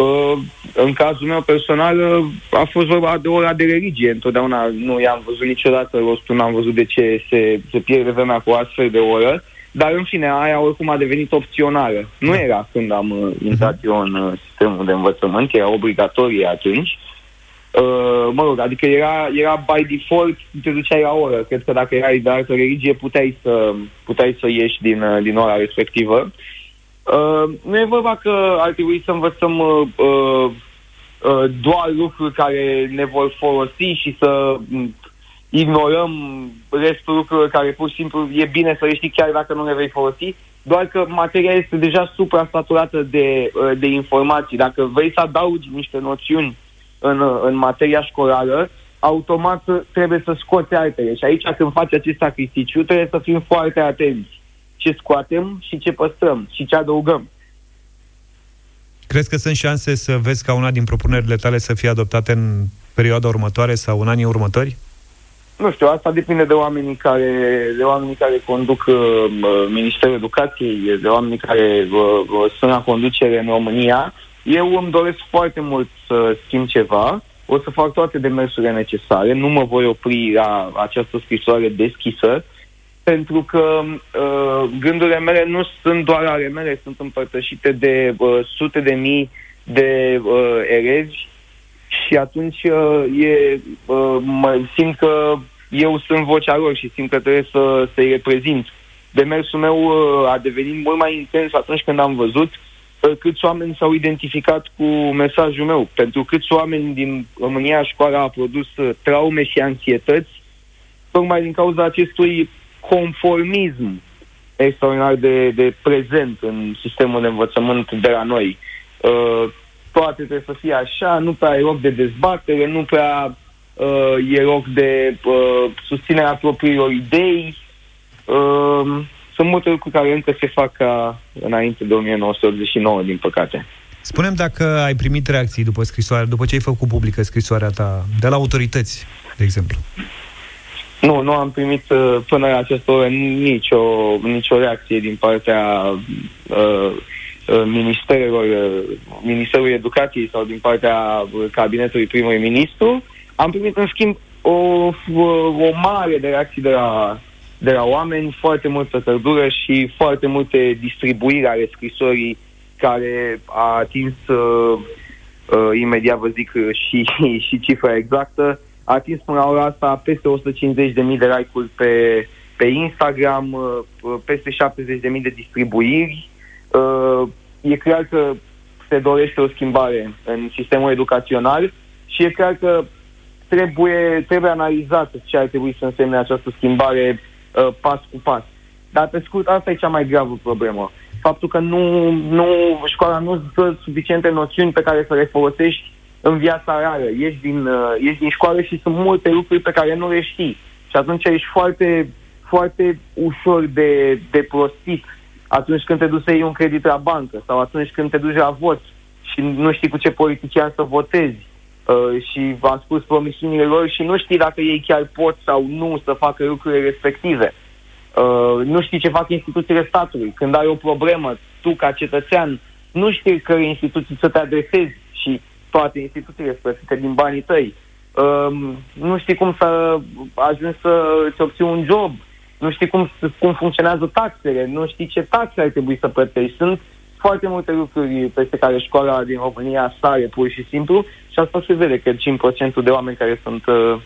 Uh, în cazul meu personal uh, a fost vorba de ora de religie. Întotdeauna nu i-am văzut niciodată rostul, n-am văzut de ce se, se pierde vremea cu astfel de oră. Dar în fine, aia oricum a devenit opțională. Nu era când am uh, intrat eu în uh, sistemul de învățământ, era obligatorie atunci. uh, Mă rog, adică era, era by default, te duceai la oră. Cred că dacă erai de altă religie puteai să, puteai să ieși din, uh, din ora respectivă. Uh, nu e vorba că ar trebui să învățăm uh, uh, uh, doar lucruri care ne vor folosi și să ignorăm restul lucrurilor care pur și simplu e bine să le știi chiar dacă nu le vei folosi, doar că materia este deja suprasaturată de, uh, de informații. Dacă vrei să adaugi niște noțiuni în, în materia școlară, automat trebuie să scoți altele. Și aici, când faci acest sacrificiu, trebuie să fim foarte atenți ce scoatem și ce păstrăm și ce adăugăm. Crezi că sunt șanse să vezi ca una din propunerile tale să fie adoptate în perioada următoare sau în anii următori? Nu știu, asta depinde de oamenii care, de oamenii care conduc uh, Ministerul Educației, de oamenii care uh, sunt la conducere în România. Eu îmi doresc foarte mult să schimb ceva, o să fac toate demersurile necesare, nu mă voi opri la această scrisoare deschisă, pentru că uh, gândurile mele nu sunt doar ale mele, sunt împărtășite de uh, sute de mii de uh, erezi și atunci uh, e, uh, mă simt că eu sunt vocea lor și simt că trebuie să, să-i reprezint. Demersul meu uh, a devenit mult mai intens atunci când am văzut uh, câți oameni s-au identificat cu mesajul meu, pentru câți oameni din România școala a produs uh, traume și anxietăți, tocmai din cauza acestui conformism extraordinar de, de prezent în sistemul de învățământ de la noi. Uh, toate trebuie să fie așa, nu prea e loc de dezbatere, nu prea uh, e loc de uh, susținerea propriilor idei. Uh, sunt multe lucruri care încă se fac ca înainte de nouăsprezece optzeci și nouă, din păcate. Spune-mi dacă ai primit reacții după scrisoare, după ce ai făcut publică scrisoarea ta, de la autorități, de exemplu. Nu, nu am primit până la această oră nicio, nicio reacție din partea uh, ministerelor, uh, Ministerului Educației sau din partea Cabinetului Primului Ministru. Am primit, în schimb, o, o mare de reacții de la, de la oameni, foarte multă căldură și foarte multe distribuiri ale scrisorii care a atins, uh, uh, imediat vă zic și, și cifra exactă, a atins până la ora asta peste o sută cincizeci de mii de like-uri pe, pe Instagram, peste șaptezeci de mii de distribuiri. E clar că se dorește o schimbare în sistemul educațional și e clar că trebuie, trebuie analizat ce ar trebui să însemne această schimbare pas cu pas. Dar, pe scurt, asta e cea mai gravă problemă. Faptul că nu, nu, școala nu-ți dă suficiente noțiuni pe care să le folosești în viața reală. Ești din, uh, ești din școală și sunt multe lucruri pe care nu le știi. Și atunci ești foarte, foarte ușor de, de prostit atunci când te duci să iei un credit la bancă sau atunci când te duci la vot și nu știi cu ce politician să votezi uh, și v-am spus promisiunile lor și nu știi dacă ei chiar pot sau nu să facă lucrurile respective. Uh, nu știi ce fac instituțiile statului. Când ai o problemă, tu ca cetățean, nu știi care instituții să te adresezi și toate instituțiile plătite din banii tăi. Um, nu știi cum să ajungi să-ți obții un job, nu știi cum, cum funcționează taxele, nu știi ce taxe ar trebui să plătești. Sunt foarte multe lucruri peste care școala din România sare pur și simplu și asta se vede, cred, cinci la sută de oameni care sunt uh,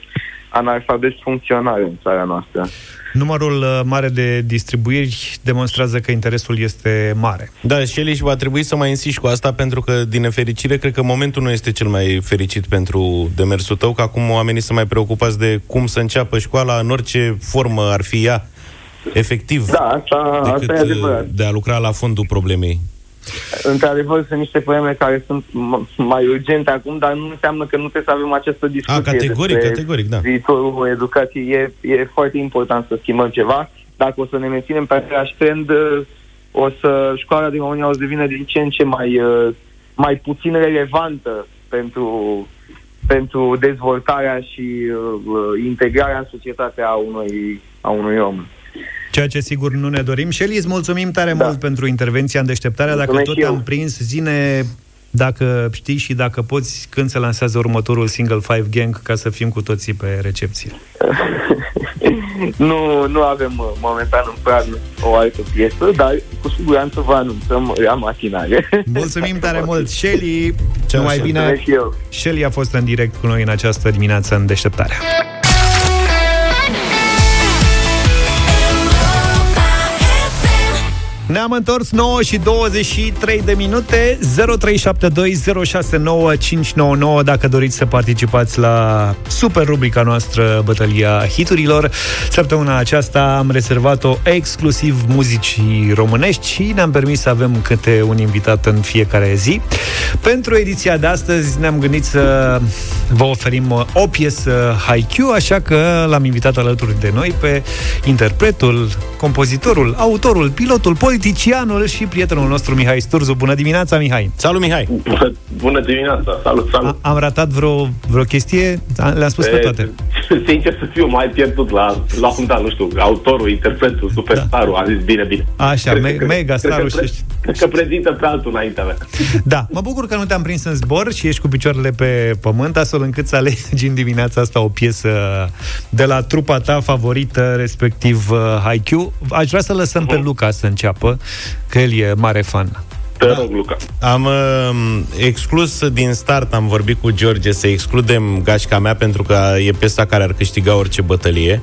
analfabeți funcționali în țara noastră. Numărul mare de distribuiri demonstrează că interesul este mare. Da, Șelly, și va trebui să mai insiști cu asta, pentru că, din nefericire, cred că momentul nu este cel mai fericit pentru demersul tău, că acum oamenii sunt mai preocupați de cum să înceapă școala, în orice formă ar fi ea, efectiv, da, asta, decât asta e adevărat, de a lucra la fondul problemei. Într-adevăr, sunt niște probleme care sunt mai urgente acum, dar nu înseamnă că nu trebuie să avem această discuție. A, categoric, categoric, da. Viitorul educației e, e foarte important să schimbăm ceva. Dacă o să ne menținem pe același trend, o să, școala din România o să devină din ce în ce mai, mai puțin relevantă pentru, pentru dezvoltarea și integrarea în societatea a unui, a unui om. Ceea ce sigur nu ne dorim. Șelly, îți mulțumim tare da. mult pentru intervenția în deșteptarea. Mulțumesc. Dacă tot eu. am prins, zine dacă știi și dacă poți când se lansează următorul single Five Gang, ca să fim cu toții pe recepție. nu, nu avem momentan în plan o altă piesă, dar cu siguranță vă anunțăm la matinare. Mulțumim tare mult, Șelly. Cel mai bine. Șelly a fost în direct cu noi în această dimineață în deșteptarea. Ne-am întors, nouă și douăzeci și trei de minute, zero trei șapte doi zero șase nouă cinci nouă nouă, dacă doriți să participați la super rubrica noastră Bătălia Hiturilor. Săptămâna aceasta am rezervat-o exclusiv muzicii românești și ne-am permis să avem câte un invitat în fiecare zi. Pentru ediția de astăzi ne-am gândit să vă oferim o piesă HiQ, așa că l-am invitat alături de noi pe interpretul, compozitorul, autorul, pilotul, politicianul și prietenul nostru Mihai Sturzu. Bună dimineața, Mihai! Salut, Mihai! Bună dimineața! Salut, salut! A- am ratat vreo, vreo chestie? Le-am spus e, pe toate. Sincer să fiu, m-ai pierdut la, la un dat, nu știu, autorul, interpretul, superstarul, da. Am zis bine, bine. Așa, cred, me- cred, mega starul. Cred, cred că prezintă pe altul înaintea mea. Da, mă bucur că nu te-am prins în zbor și ești cu picioarele pe pământ, astfel încât să alegi în dimineața asta o piesă de la trupa ta favorită, respectiv HiQ. Aș vrea să lăsăm pe Luca să înceapă, că el e mare fan. Te rog, Luca. Am uh, exclus din start, am vorbit cu George să excludem Gașca mea, pentru că e piesa care ar câștiga orice bătălie.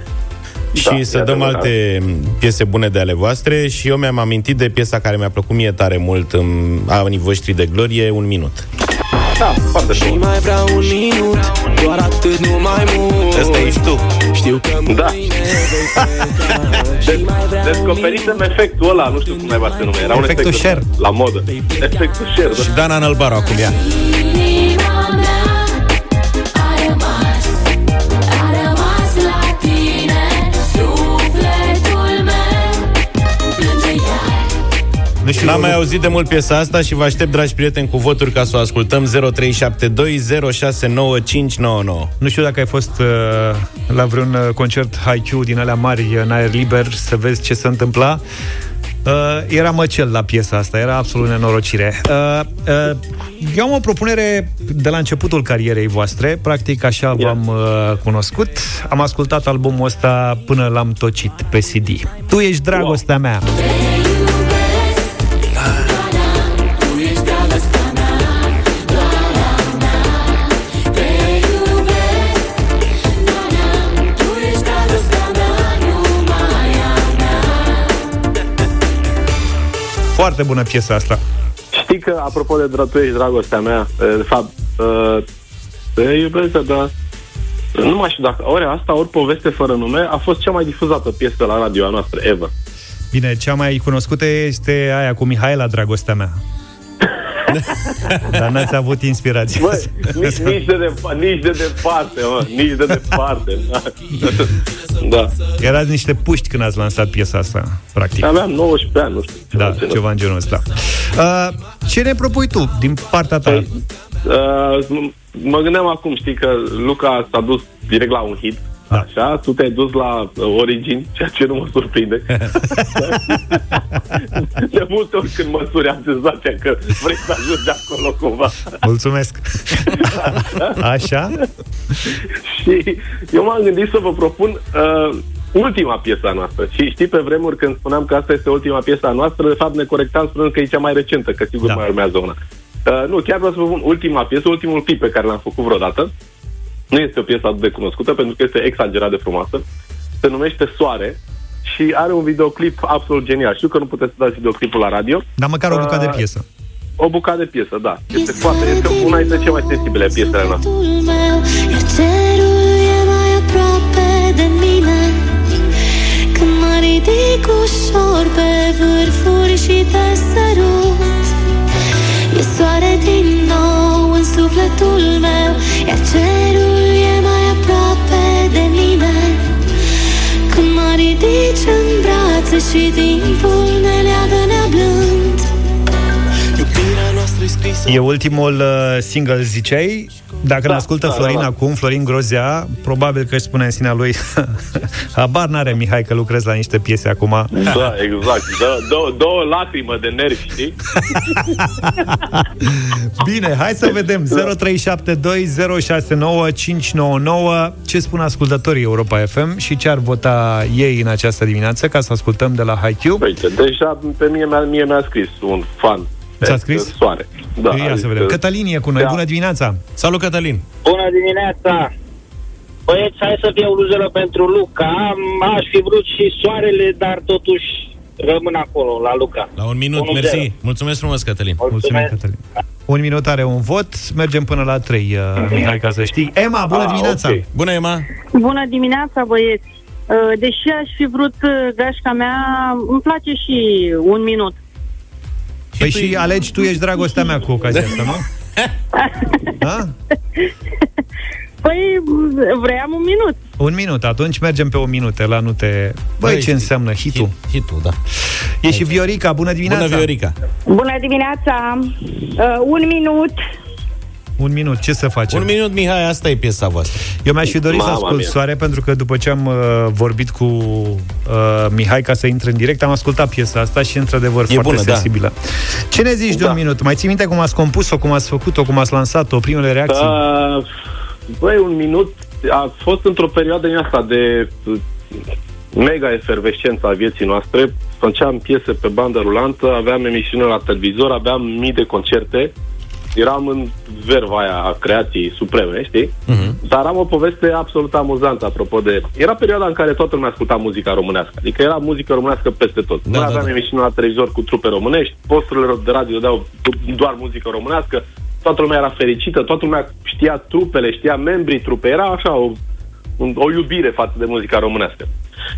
Da, și să dăm alte piese bune de ale voastre. Și eu mi-am amintit de piesa care mi-a plăcut mie tare mult în anii voștri de glorie, Un minut. Da, foarte și mai vreau un minut, doar atât, nu mai mult. Ăsta ești tu. Știu că da. Des- Descoperită efectul ăla, nu știu cum ai v-a să nume. Era efectul un efect la modă. Efectul share. Și Dana în Albaru acum ea. Și n-am mai auzit de mult piesa asta și vă aștept, dragi prieteni, cu voturi ca să o ascultăm. Zero trei șapte doi zero șase nouă cinci nouă nouă. Nu știu dacă ai fost uh, la vreun concert HiQ din alea mari în aer liber să vezi ce se întâmpla. Uh, era măcel la piesa asta, era absolut nenorocire. uh, uh, Eu am o propunere de la începutul carierei voastre. Practic așa yeah. v-am uh, cunoscut. Am ascultat albumul ăsta până l-am tocit pe C D. Tu ești dragostea wow. mea. Foarte bună piesa asta. Știi că, apropo de dra- Tu ești dragostea mea, de fapt, uh, te iubesc, dar nu mai știu dacă ori asta, ori Poveste fără nume, a fost cea mai difuzată piesă la radio a noastră, ever. Bine, cea mai cunoscută este aia cu Mihaela, Dragostea mea. Dar n-ați avut inspirație. Bă, nici, nici, de depa- nici de departe, mă, nici de departe. Da. Erați niște puști când ați lansat piesa asta, practic. Aveam nouăsprezece ani, nu știu. Ceva da, ceva în genul ăsta. Uh, ce ne propui tu din partea ta? Păi, uh, mă gândeam acum, știi că Luca s-a dus direct la un hit. Da. Așa, tu te-ai dus la origini, ceea ce nu mă surprinde. De multe ori când măsuri am senzația că vrei să ajungi acolo cumva. Mulțumesc. Așa? Și eu m-am gândit să vă propun uh, ultima piesă a noastră. Și știi, pe vremuri când spuneam că asta este ultima piesă a noastră, de fapt ne corectam spunând că e cea mai recentă, că sigur da. mai urmează una. Uh, nu, chiar vreau să vă spun ultima piesă, ultimul clip pe care l-am făcut vreodată. Nu este o piesă atât de cunoscută, pentru că este exagerat de frumoasă. Se numește Soare și are un videoclip absolut genial. Știu că nu puteți să dați videoclipul la radio. Dar măcar o bucată de piesă. O bucată de piesă, da. Este foarte, este una dintre cele mai sensibile piesele noastre. Iar cerul e mai aproape de mine, când mă ridic ușor pe vârfuri și te sărut. E soare din nou în sufletul meu, iar cerul e mai aproape de mine, când mă ridici în brațe și timpul ne leagă neablând. E ultimul single, ziceai. Dacă da, l-ascultă da, Florin da, da. acum, Florin Grozea, probabil că își spune în sinea lui habar n-are Mihai că lucrez la niște piese acum. Da, exact. Două, două lacrimi de nervi, știi? Bine, hai să vedem. zero trei șapte doi zero șase nouă cinci nouă nouă. Ce spun ascultătorii Europa F M și ce ar vota ei în această dimineață, ca să ascultăm de la HiQ? Uite, deja pe mine, mie mi-a scris un fan. S-a scris? Soare. Da, ia să vedem. Cătălin e cu noi. Da. Bună dimineața! Salut, Cătălin! Bună dimineața! Băieți, hai să fiu luzelă pentru Luca. Aș fi vrut și soarele, dar totuși rămân acolo, la Luca. La un minut, unu zero. Mersi. Mulțumesc frumos, Cătălin. Mulțumesc. Mulțumim, Cătălin. Un minut are un vot. Mergem până la trei, Mihai, ca să știi. Ema, bună ah, dimineața! Okay. Bună, Ema! Bună dimineața, băieți! Deși aș fi vrut gașca mea, îmi place și Un minut. Păi și, și alegi Tu ești dragostea mea cu ocazia asta, nu? Păi vreau Un minut. Un minut, atunci mergem pe o minută la nu te... Băi, Băi ce înseamnă hitul? Hitul, da. E aici. Și Viorica, bună dimineața! Bună, Viorica! Bună dimineața! Uh, un minut... Un minut, ce să facem? Un minut, Mihai, asta e piesa voastră. Eu mi-aș fi dorit Mama să ascult mea. Soare, pentru că după ce am uh, vorbit cu uh, Mihai ca să intre în direct, am ascultat piesa asta și, într-adevăr, e foarte bună, sensibilă. Da. Ce ne zici da. de un minut? Mai ții minte cum ați compus-o, cum ați făcut-o, cum ați lansat-o, primele reacții? Uh, băi, un minut a fost într-o perioadă din asta de mega efervescență a vieții noastre. Făceam piese pe bandă rulantă, aveam emisiune la televizor, aveam mii de concerte. Eram în verba aia a creației supreme, știi? Uh-huh. Dar am o poveste absolut amuzantă, apropo de... Era perioada în care toată lumea asculta muzica românească. Adică era muzică românească peste tot. Da, Noi da, aveam da. emisiune la televizor cu trupe românești, posturile de radio dau doar muzică românească, toată lumea era fericită, toată lumea știa trupele, știa membrii trupe. Era așa o, o iubire față de muzica românească.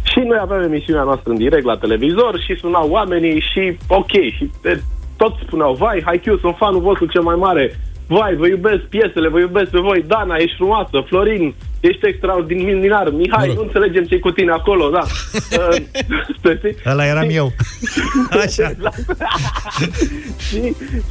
Și noi aveam emisiunea noastră în direct la televizor și sunau oamenii și ok, și... De, toți spuneau, vai, HiQ, sunt fanul vostru cel mai mare, vai, vă iubesc piesele, vă iubesc pe voi, Dana, ești frumoasă, Florin, ești extraordinar, Mihai, Bun. nu înțelegem ce-i cu tine acolo, da. Ăla eram eu. Așa. și,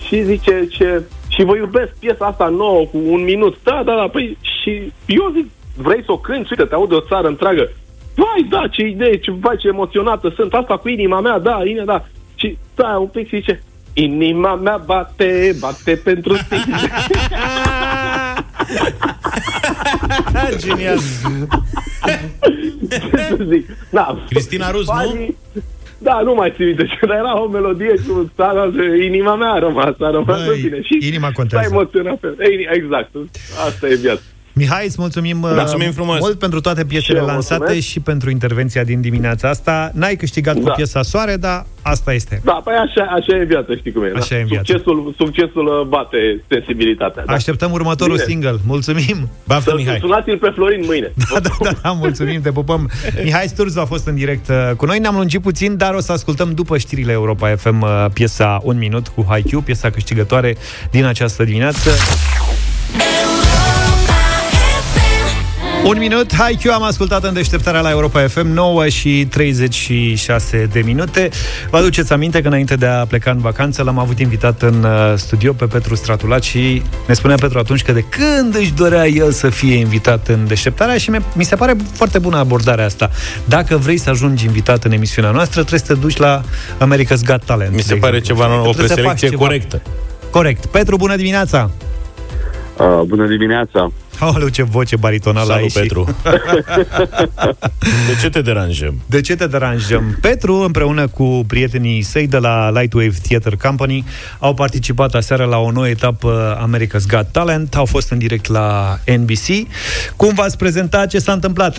și zice, ce, și vă iubesc piesa asta nouă cu un minut, da, da, da, păi, și eu zic, vrei să o cânti, uite, te aude o țară întreagă, vai, da, ce idee, ce, vai, ce emoționată sunt, asta cu inima mea, da, inima, da, și stai un pic și zice, inima mea bate, bate pentru tine. Genial. Da. Cristina Rus, nu? Da, nu mai țin minte, dar era o melodie cu starea, inima mea a rămas, a rămas Băi, în tine. Și inima contează. S-a emoționat pe... Exact, asta e viața. Mihai, îți mulțumim, mulțumim mult pentru toate piesele și lansate mulțumesc. și pentru intervenția din dimineața asta. N-ai câștigat da. cu piesa Soare, dar asta este. Da, păi așa, așa e viața, știi cum e. Așa da? e viața. Succesul, succesul bate sensibilitatea. Da? Așteptăm următorul Bine. single. Mulțumim! Baftă, Să-l Mihai! Sunați-l pe Florin mâine! Da, da, da, da, mulțumim, te pupăm! Mihai Sturzu a fost în direct cu noi, ne-am lungit puțin, dar o să ascultăm după știrile Europa F M piesa Un Minut cu HiQ, piesa câștigătoare din această dimineață. Un minut, HiQ am ascultat în deșteptarea la Europa F M, nouă și treizeci și șase de minute. Vă aduceți aminte că înainte de a pleca în vacanță l-am avut invitat în studio pe Petru Stratulat și ne spunea Petru atunci că de când își dorea el să fie invitat în deșteptarea și mi se pare foarte bună abordarea asta. Dacă vrei să ajungi invitat în emisiunea noastră, trebuie să te duci la America's Got Talent. Mi se pare exemplu. ceva, o preselecție corectă. Corect. Petru, bună dimineața! Uh, bună dimineața! Aoleu, ce voce baritonală ai. Salut, Petru. De ce te deranjăm? De ce te deranjăm? Petru, împreună cu prietenii săi de la Lightwave Theatre Company, au participat aseară la o nouă etapă America's Got Talent. Au fost în direct la N B C. Cum v-ați prezentat? Ce s-a întâmplat?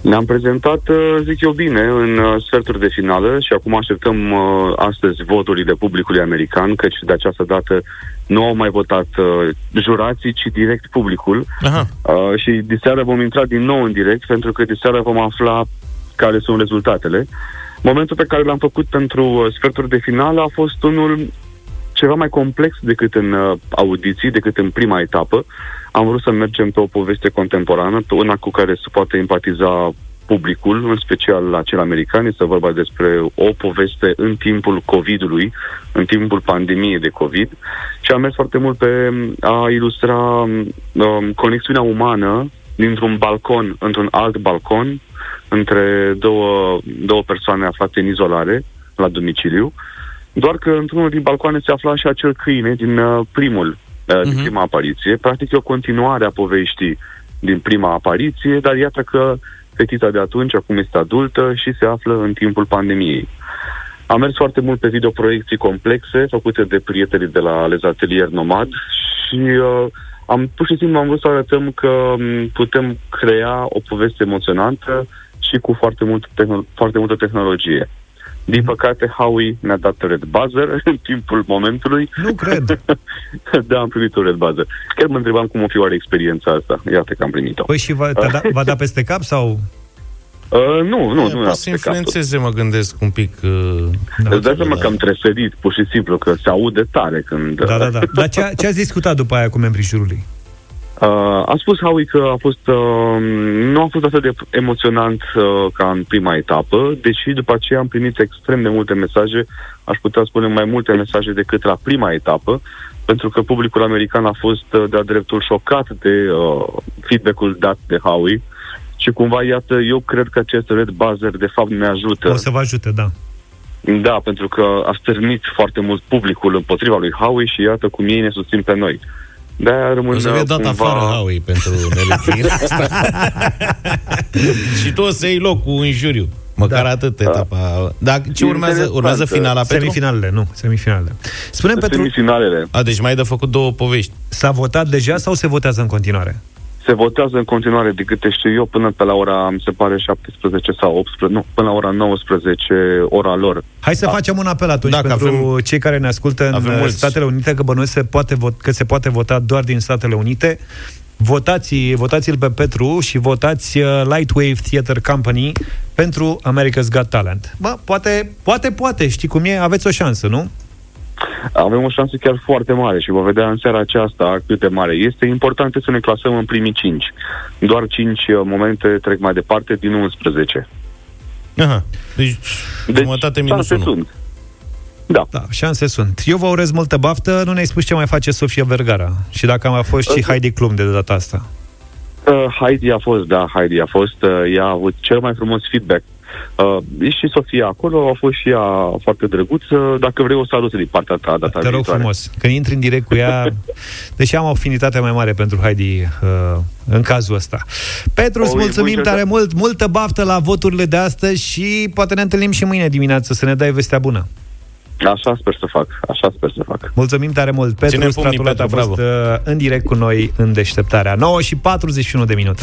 Ne-am prezentat, zic eu, bine în sferturi de finală și acum așteptăm astăzi voturile publicului american, căci de această dată nu au mai votat uh, jurații, ci direct publicul. Aha. Uh, și diseară vom intra din nou în direct, pentru că diseară vom afla care sunt rezultatele. Momentul pe care l-am făcut pentru sferturi de final a fost unul ceva mai complex decât în uh, audiții, decât în prima etapă. Am vrut să mergem pe o poveste contemporană, una cu care se poate empatiza publicul, în special cel american. Este vorba despre o poveste în timpul COVID-ului, în timpul pandemiei de COVID, și am mers foarte mult pe a ilustra um, conexiunea umană dintr-un balcon într-un alt balcon, între două, două persoane aflate în izolare, la domiciliu, doar că într-unul din balcoane se afla și acel câine din uh, primul, uh, din prima apariție. Practic e o continuare a poveștii din prima apariție, dar iată că fetița de atunci acum este adultă și se află în timpul pandemiei. Am mers foarte mult pe videoproiecții complexe făcute de prietenii de la Les Atelier Nomad și uh, am pur și simplu am vrut să arătăm că putem crea o poveste emoționantă și cu foarte, mult tehn- foarte multă tehnologie. Din păcate, Howie ne-a dat red buzzer în timpul momentului. Nu cred. Da, am primit un red buzzer. Chiar mă întrebam cum o fi oare experiența asta. Iată că am primit-o. Păi și va da, va da peste cap sau... Uh, nu, nu, e, nu. Poate să influențeze, mă gândesc, un pic... Uh, da, îți dai seama da. că am tresărit, pur și simplu, că se aude tare când... Da, da, da. Dar ce, ce ați discutat după aia cu membrii jurului? Uh, am spus Howie că a fost, uh, nu a fost atât de emoționant uh, ca în prima etapă, deși după aceea am primit extrem de multe mesaje, aș putea spune mai multe mesaje decât la prima etapă, pentru că publicul american a fost uh, de-a dreptul șocat de uh, feedback-ul dat de Howie și cumva, iată, eu cred că acest red buzzer de fapt ne ajută. O să vă ajute, da. Da, pentru că a stârnit foarte mult publicul împotriva lui Howie și iată cum ei ne susțin pe noi. De-aia rămâne cumva... dat afară Howie pentru nelegiuirea asta. Și tu o să iei locul în juriu. Măcar da. Atât etapa. Dar ce urmează? Urmează finala, Petru? Semifinalele, nu, semifinalele. Spune, Petru... Semifinalele. A, deci mai ai de făcut două povești. S-a votat deja sau se votează în continuare? Se votează în continuare, de câte știu eu, până pe la ora, mi se pare, șaptesprezece sau optsprezece, nu, până la ora nouăsprezece, ora lor. Hai să da. facem un apel atunci da, pentru avem, cei care ne ascultă în mulți. Statele Unite, că bănuiesc se poate vota, că se poate vota doar din Statele Unite. Votați, votați-l pe Petru și votați Lightwave Theatre Company pentru America's Got Talent. Bă, poate, poate, poate, știi cum e, aveți o șansă, nu? Avem o șansă chiar foarte mare și vom vedea în seara aceasta cât de mare este. Important este să ne clasăm în primii cinci. Doar cinci momente trec mai departe din unsprezece. Aha. Deci, deci jumătate minus unu. Sunt. Da. Da, șanse sunt. Eu vă urez multă baftă. Nu ne-ai spus ce mai face Sofia Vergara și dacă am mai fost și Heidi Klum de data asta. Uh, Heidi a fost, da, Heidi a fost. Uh, ea a avut cel mai frumos feedback. Uh, și Sofia acolo, a fost și ea foarte drăguță. Dacă vrei o să aduce din partea ta data viitoare. Te rog frumos, când intri în direct cu ea. Deși am o afinitate mai mare pentru Heidi uh, în cazul ăsta. Petru, îți mulțumim tare mult. Multă baftă la voturile de astăzi și poate ne întâlnim și mâine dimineață să ne dai vestea bună. Așa sper să fac, așa sper să fac. Mulțumim tare mult, Petru Stratulat a fost în direct cu noi în Deșteptarea. Nouă și patruzeci și unu de minute.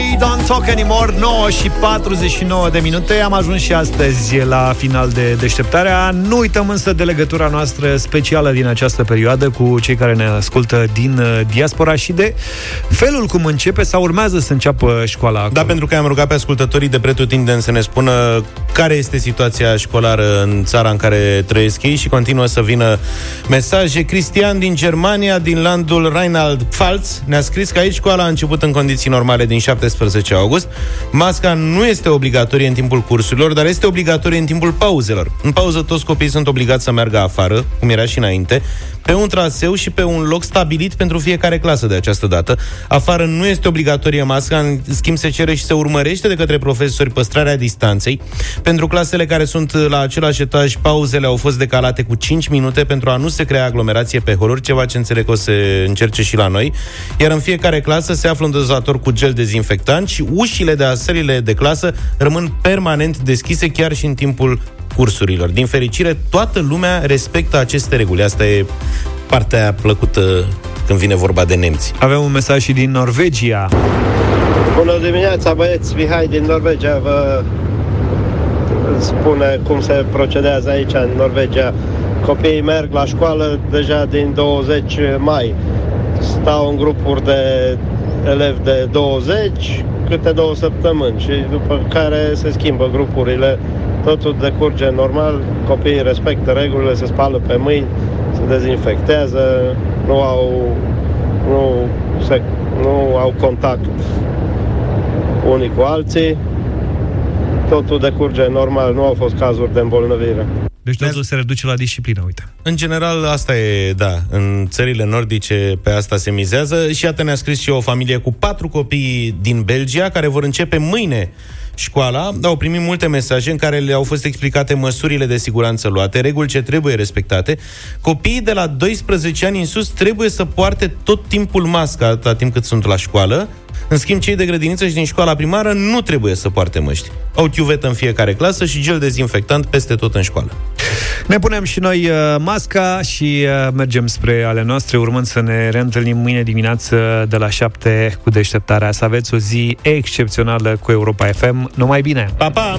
don't talk anymore. Nouă și patruzeci și nouă de minute. Am ajuns și astăzi la final de Deșteptarea. Nu uităm însă de legătura noastră specială din această perioadă cu cei care ne ascultă din diaspora și de felul cum începe sau urmează să înceapă școala acolo. Da, pentru că am rugat pe ascultătorii de pretutindeni să ne spună care este situația școlară în țara în care trăiesc ei și continuă să vină mesaje. Cristian din Germania, din landul Rheinland-Pfalz, ne-a scris că aici școala a început în condiții normale din șaptesprezece august. Masca nu este obligatorie în timpul cursurilor, dar este obligatorie în timpul pauzelor. În pauză toți copiii sunt obligați să meargă afară, cum era și înainte, pe un traseu și pe un loc stabilit pentru fiecare clasă de această dată. Afară nu este obligatorie masca, în schimb se cere și se urmărește de către profesori păstrarea distanței. Pentru clasele care sunt la același etaj, pauzele au fost decalate cu cinci minute pentru a nu se crea aglomerație pe holuri, ceva ce înțeleg că o să încerce și la noi. Iar în fiecare clasă se află un dozator cu gel dezinfectant și ușile de la sălile de clasă rămân permanent deschise chiar și în timpul cursurilor. Din fericire, toată lumea respectă aceste reguli. Asta e partea plăcută când vine vorba de nemți. Avem un mesaj și din Norvegia. Bună dimineața, băieți! Mihai din Norvegia vă spune cum se procedează aici în Norvegia. Copiii merg la școală deja din douăzeci mai. Stau în grupuri de elevi de douăzeci, câte două săptămâni și după care se schimbă grupurile. Totul decurge normal, copiii respectă regulile, se spală pe mâini, se dezinfectează, nu au, nu, se, nu au contact unii cu alții, totul decurge normal, nu au fost cazuri de îmbolnăvire. Deci totul se reduce la disciplină, uite. În general, asta e, da, în țările nordice pe asta se mizează. Și iată ne-a scris și o familie cu patru copii din Belgia care vor începe mâine școala. Au primit multe mesaje în care le-au fost explicate măsurile de siguranță luate, reguli ce trebuie respectate. Copiii de la doisprezece ani în sus trebuie să poarte tot timpul masca, atâta timp cât sunt la școală. În schimb, cei de grădiniță și din școala primară nu trebuie să poarte măști. Au chiuvetă în fiecare clasă și gel dezinfectant peste tot în școală. Ne punem și noi masca și mergem spre ale noastre, urmând să ne reîntâlnim mâine dimineață de la șapte cu Deșteptarea. Să aveți o zi excepțională cu Europa F M. Numai bine! Pa, pa!